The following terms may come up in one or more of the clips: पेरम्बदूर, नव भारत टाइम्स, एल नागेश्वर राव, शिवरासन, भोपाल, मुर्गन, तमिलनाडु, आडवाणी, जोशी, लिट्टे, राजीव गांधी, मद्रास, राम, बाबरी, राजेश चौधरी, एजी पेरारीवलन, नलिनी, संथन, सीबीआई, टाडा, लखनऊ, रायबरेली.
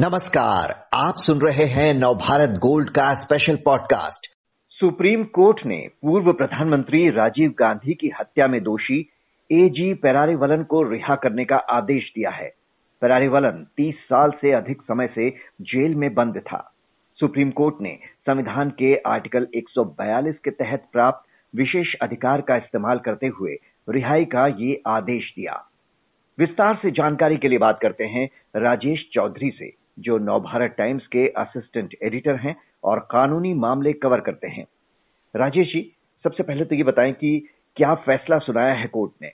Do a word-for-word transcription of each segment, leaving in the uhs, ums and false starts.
नमस्कार, आप सुन रहे हैं नव भारत गोल्ड का स्पेशल पॉडकास्ट। सुप्रीम कोर्ट ने पूर्व प्रधानमंत्री राजीव गांधी की हत्या में दोषी एजी पेरारीवलन को रिहा करने का आदेश दिया है। पेरारीवलन तीस साल से अधिक समय से जेल में बंद था। सुप्रीम कोर्ट ने संविधान के आर्टिकल एक सौ बयालीस के तहत प्राप्त विशेष अधिकार का इस्तेमाल करते हुए रिहाई का ये आदेश दिया। विस्तार से जानकारी के लिए बात करते हैं राजेश चौधरी से, जो नव भारत टाइम्स के असिस्टेंट एडिटर हैं और कानूनी मामले कवर करते हैं। राजेश जी, सबसे पहले तो ये बताएं कि क्या फैसला सुनाया है कोर्ट ने?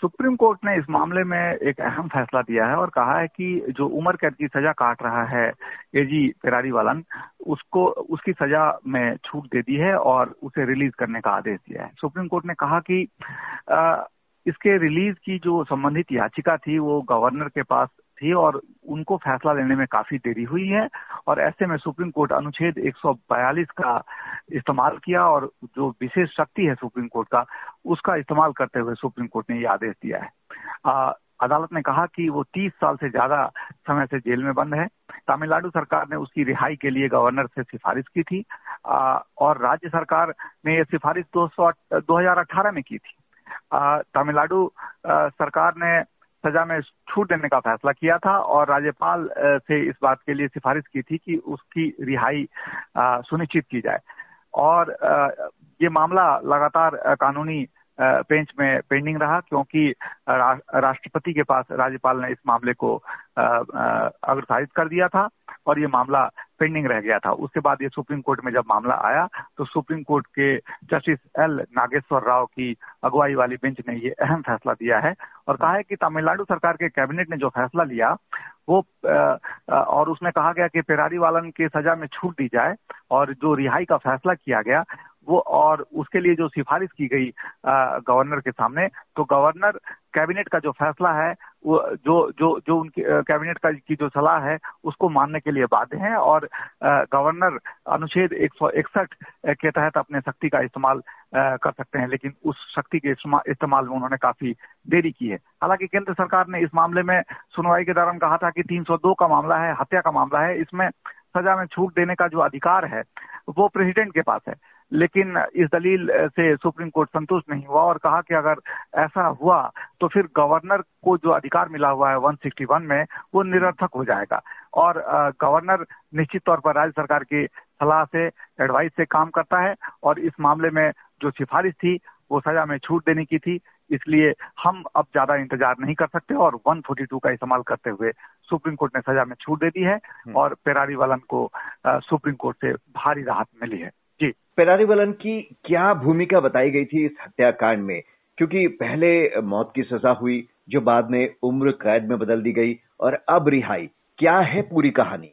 सुप्रीम कोर्ट ने इस मामले में एक अहम फैसला दिया है और कहा है कि जो उम्र कैद की सजा काट रहा है एजी पेरारीवलन, उसको उसकी सजा में छूट दे दी है और उसे रिलीज करने का आदेश दिया है। सुप्रीम कोर्ट ने कहा कि आ, इसके रिलीज की जो संबंधित याचिका थी वो गवर्नर के पास थी और उनको फैसला लेने में काफी देरी हुई है और ऐसे में सुप्रीम कोर्ट अनुच्छेद एक सौ बयालीस का इस्तेमाल किया और जो विशेष शक्ति है सुप्रीम कोर्ट का, उसका इस्तेमाल करते हुए सुप्रीम कोर्ट ने ये आदेश दिया है। आ, अदालत ने कहा कि वो तीस साल से ज्यादा समय से जेल में बंद है। तमिलनाडु सरकार ने उसकी रिहाई के लिए गवर्नर से सिफारिश की थी आ, और राज्य सरकार ने ये सिफारिश दो हजार अठारह में की थी। तमिलनाडु सरकार ने सजा में छूट देने का फैसला किया था और राज्यपाल से इस बात के लिए सिफारिश की थी कि उसकी रिहाई सुनिश्चित की जाए और ये मामला लगातार कानूनी बेंच में पेंडिंग रहा क्योंकि राष्ट्रपति के पास राज्यपाल ने इस मामले को अग्रसारित कर दिया था और ये मामला पेंडिंग रह गया था। उसके बाद ये सुप्रीम कोर्ट में जब मामला आया तो सुप्रीम कोर्ट के जस्टिस एल नागेश्वर राव की अगुवाई वाली बेंच ने ये अहम फैसला दिया है और कहा है कि तमिलनाडु सरकार के कैबिनेट ने जो फैसला लिया वो और उसमें कहा गया कि पेरारीवलन के सजा में छूट दी जाए और जो रिहाई का फैसला किया गया वो और उसके लिए जो सिफारिश की गई गवर्नर के सामने, तो गवर्नर कैबिनेट का जो फैसला है वो जो जो जो उनकी कैबिनेट का की जो सलाह है उसको मानने के लिए बाध्य हैं और गवर्नर अनुच्छेद एक सौ इकसठ के तहत अपने शक्ति का इस्तेमाल कर सकते हैं, लेकिन उस शक्ति के इस्तेमाल में उन्होंने काफी देरी की है। हालांकि केंद्र सरकार ने इस मामले में सुनवाई के दौरान कहा था कि तीन सौ दो का मामला है, हत्या का मामला है, इसमें सजा में छूट देने का जो अधिकार है वो प्रेसिडेंट के पास है, लेकिन इस दलील से सुप्रीम कोर्ट संतुष्ट नहीं हुआ और कहा कि अगर ऐसा हुआ तो फिर गवर्नर को जो अधिकार मिला हुआ है एक सौ इकसठ में वो निरर्थक हो जाएगा और गवर्नर निश्चित तौर पर राज्य सरकार की सलाह से, एडवाइस से काम करता है और इस मामले में जो सिफारिश थी वो सजा में छूट देने की थी, इसलिए हम अब ज्यादा इंतजार नहीं कर सकते और एक सौ बयालीस का इस्तेमाल करते हुए सुप्रीम कोर्ट ने सजा में छूट दे दी है और पेरारीवलन को सुप्रीम कोर्ट से भारी राहत मिली है। जी, पेरारीवलन की क्या भूमिका बताई गई थी इस हत्याकांड में? क्योंकि पहले मौत की सजा हुई जो बाद में उम्र कैद में बदल दी गई और अब रिहाई, क्या है पूरी कहानी?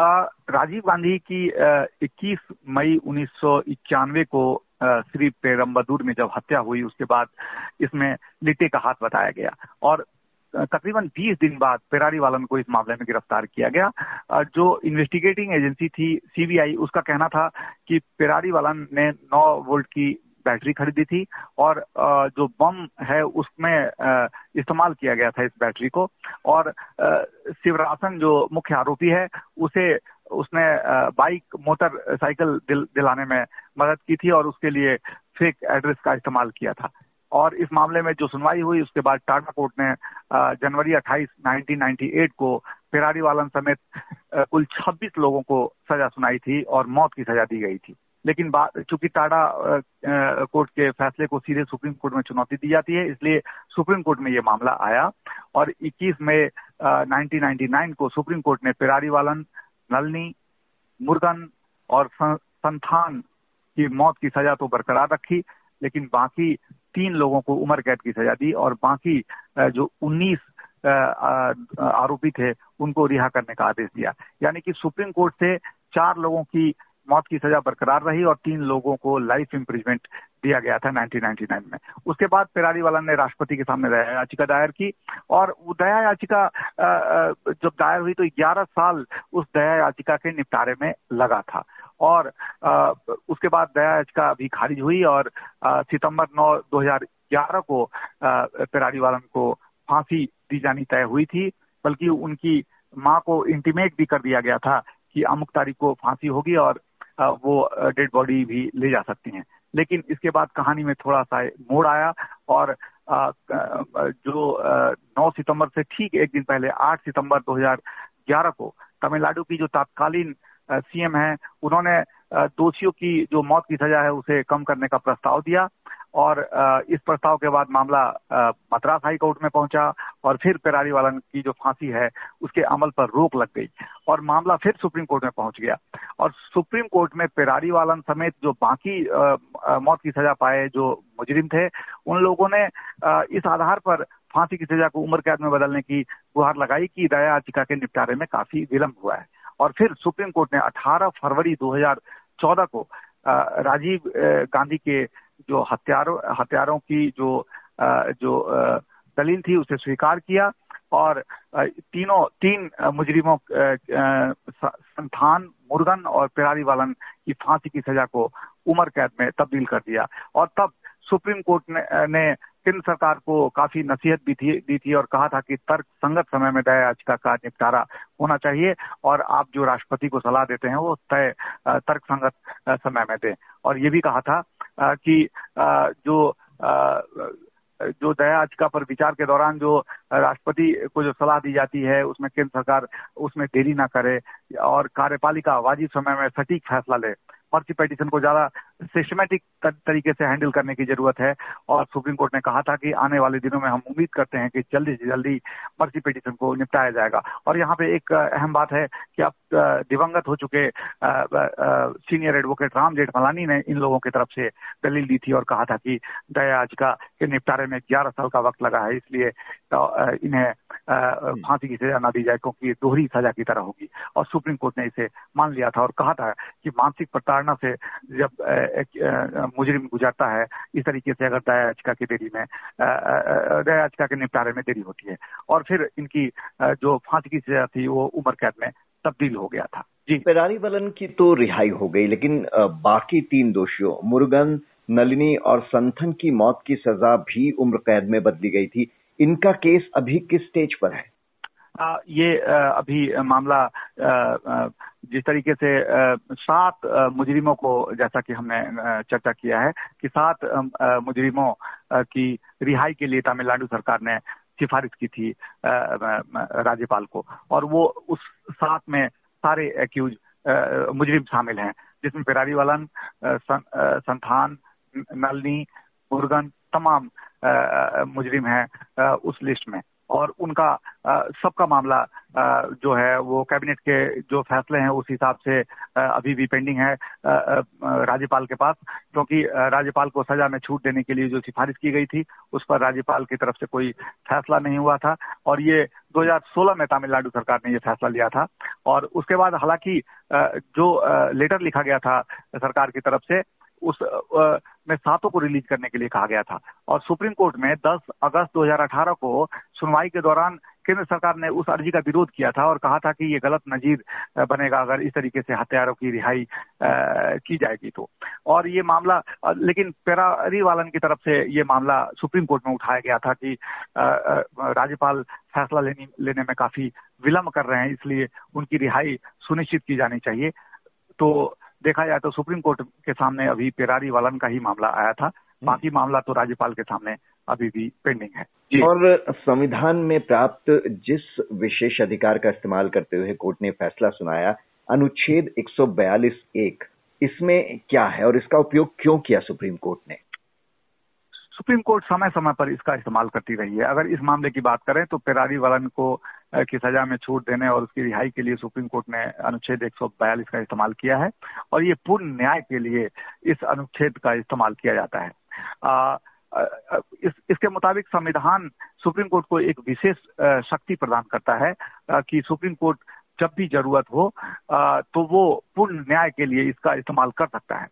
आ, राजीव गांधी की आ, इक्कीस मई उन्नीस सौ इक्यानवे को श्री पेरम्बदूर में जब हत्या हुई उसके बाद इसमें लिट्टे का हाथ बताया गया और तकरीबन बीस दिन बाद पेरारीवलन को इस मामले में गिरफ्तार किया गया। जो इन्वेस्टिगेटिंग एजेंसी थी सीबीआई, उसका कहना था कि पेरारीवलन ने नौ वोल्ट की बैटरी खरीदी थी और जो बम है उसमें इस्तेमाल किया गया था इस बैटरी को और शिवरासन जो मुख्य आरोपी है उसे उसने बाइक मोटरसाइकिल दिल, दिलाने में मदद की थी और उसके लिए फेक एड्रेस का इस्तेमाल किया था। और इस मामले में जो सुनवाई हुई उसके बाद टाडा कोर्ट ने जनवरी अट्ठाईस उन्नीस सौ अट्ठानवे को पेरारीवलन समेत कुल छब्बीस लोगों को सजा सुनाई थी और मौत की सजा दी गई थी, लेकिन बात चूंकि टाडा कोर्ट के फैसले को सीधे सुप्रीम कोर्ट में चुनौती दी जाती है इसलिए सुप्रीम कोर्ट में ये मामला आया और इक्कीस मई उन्नीस सौ निन्यानवे को सुप्रीम कोर्ट ने पेरारीवलन, नलिनी, मुर्गन और संथन की मौत की सजा तो बरकरार रखी, लेकिन बाकी तीन लोगों को उम्र कैद की सजा दी और बाकी जो उन्नीस आरोपी थे उनको रिहा करने का आदेश दिया। यानी कि सुप्रीम कोर्ट से चार लोगों की मौत की सजा बरकरार रही और तीन लोगों को लाइफ इम्प्रिजमेंट दिया गया था उन्नीस सौ निन्यानवे में। उसके बाद पेरारीवलन ने राष्ट्रपति के सामने दया याचिका दायर की और दया याचिका जब दायर हुई तो ग्यारह साल उस दया याचिका के निपटारे में लगा था और आ, उसके बाद दया याचिका भी खारिज हुई और आ, सितंबर नौ दो हजार ग्यारह को पेरारीवलन को फांसी दी जानी तय हुई थी, बल्कि उनकी मां को इंटीमेट भी कर दिया गया था कि अमुक तारीख को फांसी होगी और वो डेड बॉडी भी ले जा सकती हैं। लेकिन इसके बाद कहानी में थोड़ा सा मोड़ आया और जो नौ सितंबर से ठीक एक दिन पहले आठ सितंबर दो हज़ार ग्यारह को तमिलनाडु की जो तत्कालीन सीएम हैं उन्होंने दोषियों की जो मौत की सजा है उसे कम करने का प्रस्ताव दिया और इस प्रस्ताव के बाद मामला मद्रास हाई कोर्ट में पहुंचा और फिर पेरारीवलन की जो फांसी है उसके अमल पर रोक लग गई और मामला फिर सुप्रीम कोर्ट में पहुंच गया और सुप्रीम कोर्ट में पेरारीवलन समेत जो बाकी आ, आ, मौत की सजा पाए जो मुजरिम थे उन लोगों ने आ, इस आधार पर फांसी की सजा को उम्र कैद में बदलने की गुहार लगाई कि दया याचिका के निपटारे में काफी विलंब हुआ है। और फिर सुप्रीम कोर्ट ने अठारह फरवरी दो हज़ार चौदह को राजीव गांधी के जो हत्यारों हत्यारों की जो जो दलील थी उसे स्वीकार किया और तीनों तीन मुजरिमों संथन, मुर्गन और पेरारीवलन की फांसी की सजा को उम्र कैद में तब्दील कर दिया। और तब सुप्रीम कोर्ट ने, ने केंद्र सरकार को काफी नसीहत भी थी, दी थी और कहा था कि तर्क संगत समय में दया याचिका का निपटारा होना चाहिए और आप जो राष्ट्रपति को सलाह देते हैं वो तय तर्क संगत समय में दें। और ये भी कहा था कि जो जो दया याचिका पर विचार के दौरान जो राष्ट्रपति को जो सलाह दी जाती है उसमें केंद्र सरकार उसमें देरी ना करे और कार्यपालिका वाजिब समय में सटीक फैसला ले। पर्ची पेटिशन को ज्यादा सिस्टमेटिक तरीके से हैंडल करने की जरूरत है और सुप्रीम कोर्ट ने कहा था कि आने वाले दिनों में हम उम्मीद करते हैं कि जल्दी से जल्दी पर्ची पेटिशन को निपटाया जाएगा। और यहाँ पे एक अहम बात है कि अब दिवंगत हो चुके सीनियर एडवोकेट राम जेठमलानी ने इन लोगों की तरफ से दलील दी थी और कहा था कि दया याचिका के निपटारे में ग्यारह साल का वक्त लगा है इसलिए इन्हें फांसी की सजा न दी जाए क्योंकि दोहरी सजा की तरह होगी। और सुप्रीम कोर्ट ने इसे मान लिया था और कहा था कि मानसिक प्रताड़ना से जब मुजरिम गुजरता है इस तरीके से अगर दया याचिका की देरी में दया याचिका के निपटारे में देरी होती है। और फिर इनकी जो फांसी की सजा थी वो उम्र कैद में तब्दील हो गया था। जी, पेरारीवलन की तो रिहाई हो गई लेकिन बाकी तीन दोषियों मुर्गन, नलिनी और संथन की मौत की सजा भी उम्र कैद में बदली गई थी। इनका केस अभी किस स्टेज पर है? आ, ये आ, अभी मामला आ, आ, जिस तरीके से सात मुजरिमों को जैसा कि हमने चर्चा किया है कि सात मुजरिमों की रिहाई के लिए तमिलनाडु सरकार ने सिफारिश की थी राज्यपाल को और वो उस सात में सारे एक्यूज मुजरिम शामिल हैं जिसमें पेरारीवलन, संथन, नलिनी, मुर्गन तमाम मुजरिम हैं उस लिस्ट में। और उनका सबका मामला जो है वो कैबिनेट के जो फैसले हैं उस हिसाब से अभी भी पेंडिंग है राज्यपाल के पास क्योंकि राज्यपाल को सजा में छूट देने के लिए जो सिफारिश की गई थी उस पर राज्यपाल की तरफ से कोई फैसला नहीं हुआ था। और ये दो हज़ार सोलह में तमिलनाडु सरकार ने ये फैसला लिया था और उसके बाद हालांकि जो लेटर लिखा गया था सरकार की तरफ से उस में सातों को रिलीज करने के लिए कहा गया था। और सुप्रीम कोर्ट में दस अगस्त दो हज़ार अठारह को सुनवाई के दौरान केंद्र सरकार ने उस अर्जी का विरोध किया था और कहा था कि ये गलत नजीर बनेगा अगर इस तरीके से हत्यारों की रिहाई की जाएगी तो। और ये मामला लेकिन पेरारीवलन की तरफ से ये मामला सुप्रीम कोर्ट में उठाया गया था कि राज्यपाल फैसला लेने लेने में काफी विलम्ब कर रहे हैं इसलिए उनकी रिहाई सुनिश्चित की जानी चाहिए। तो देखा जाए तो सुप्रीम कोर्ट के सामने अभी पेरारीवलन का ही मामला आया था, बाकी मामला तो राज्यपाल के सामने अभी भी पेंडिंग है। और संविधान में प्राप्त जिस विशेष अधिकार का इस्तेमाल करते हुए कोर्ट ने फैसला सुनाया अनुच्छेद एक सौ बयालीस एक, इसमें क्या है और इसका उपयोग क्यों किया सुप्रीम कोर्ट ने? सुप्रीम कोर्ट समय समय पर इसका इस्तेमाल करती रही है। अगर इस मामले की बात करें तो पेरारीवलन को की सजा में छूट देने और उसकी रिहाई के लिए सुप्रीम कोर्ट ने अनुच्छेद एक सौ बयालीस का इस्तेमाल किया है और ये पूर्ण न्याय के लिए इस अनुच्छेद का इस्तेमाल किया जाता है। आ, इस, इसके मुताबिक संविधान सुप्रीम कोर्ट को एक विशेष शक्ति प्रदान करता है कि सुप्रीम कोर्ट जब भी जरूरत हो आ, तो वो पूर्ण न्याय के लिए इसका इस्तेमाल कर सकता है।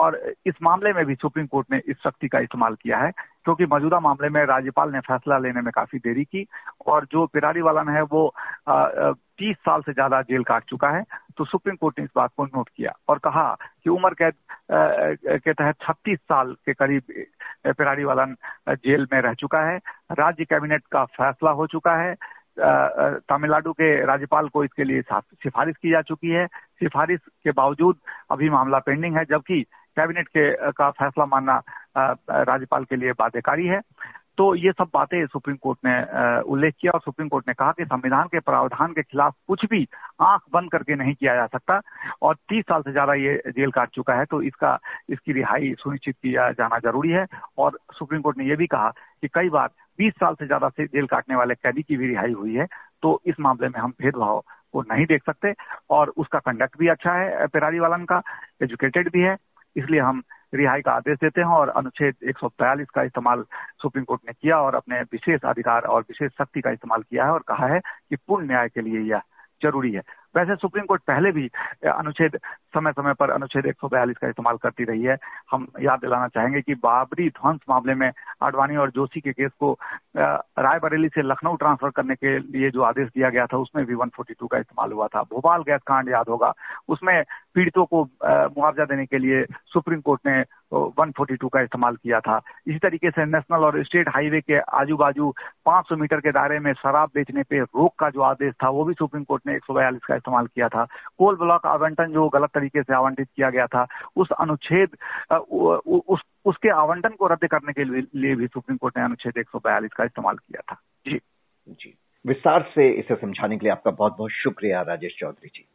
और इस मामले में भी सुप्रीम कोर्ट ने इस शक्ति का इस्तेमाल किया है क्योंकि मौजूदा मामले में राज्यपाल ने फैसला लेने में काफी देरी की और जो पेरारीवलन है वो तीस साल से ज्यादा जेल काट चुका है। तो सुप्रीम कोर्ट ने इस बात को नोट किया और कहा कि उम्र कैद के तहत छत्तीस साल के करीब पेरारीवलन जेल में रह चुका है, राज्य कैबिनेट का फैसला हो चुका है, तमिलनाडु के राज्यपाल को इसके लिए सिफारिश की जा चुकी है। सिफारिश के बावजूद अभी मामला पेंडिंग है, जबकि कैबिनेट के का फैसला मानना राज्यपाल के लिए बाध्यकारी है। तो ये सब बातें सुप्रीम कोर्ट ने उल्लेख किया और सुप्रीम कोर्ट ने कहा कि संविधान के प्रावधान के खिलाफ कुछ भी आंख बंद करके नहीं किया जा सकता, और तीस साल से ज्यादा ये जेल काट चुका है, तो इसका इसकी रिहाई सुनिश्चित किया जाना जरूरी है। और सुप्रीम कोर्ट ने यह भी कहा कि कई बार बीस साल से ज्यादा से जेल काटने वाले कैदी की भी रिहाई हुई है, तो इस मामले में हम भेदभाव को नहीं देख सकते। और उसका कंडक्ट भी अच्छा है, पेरारीवलन का एजुकेटेड भी है, इसलिए हम रिहाई का आदेश देते हैं। और अनुच्छेद एक सौ बयालीस का इस्तेमाल सुप्रीम कोर्ट ने किया और अपने विशेष अधिकार और विशेष शक्ति का इस्तेमाल किया है और कहा है कि पूर्ण न्याय के लिए यह जरूरी है। वैसे सुप्रीम कोर्ट पहले भी अनुच्छेद समय समय पर अनुच्छेद एक सौ बयालीस का इस्तेमाल करती रही है। हम याद दिलाना चाहेंगे कि बाबरी ध्वंस मामले में आडवाणी और जोशी के केस को रायबरेली से लखनऊ ट्रांसफर करने के लिए जो आदेश दिया गया था, उसमें भी एक सौ बयालीस का इस्तेमाल हुआ था। भोपाल गैस कांड याद होगा, उसमें पीड़ितों को मुआवजा देने के लिए सुप्रीम कोर्ट ने एक सौ बयालीस का इस्तेमाल किया था। इसी तरीके से नेशनल और स्टेट हाईवे के आजू बाजू पाँच सौ मीटर के दायरे में शराब बेचने पे रोक का जो आदेश था, वो भी सुप्रीम कोर्ट ने एक सौ बयालीस का इस्तेमाल किया था। कोल ब्लॉक आवंटन जो गलत तरीके से आवंटित किया गया था, उस अनुच्छेद उस उसके आवंटन को रद्द करने के लिए भी सुप्रीम कोर्ट ने अनुच्छेद एक सौ बयालीस का इस्तेमाल किया था। जी जी, विस्तार से इसे समझाने के लिए आपका बहुत बहुत शुक्रिया राजेश चौधरी जी।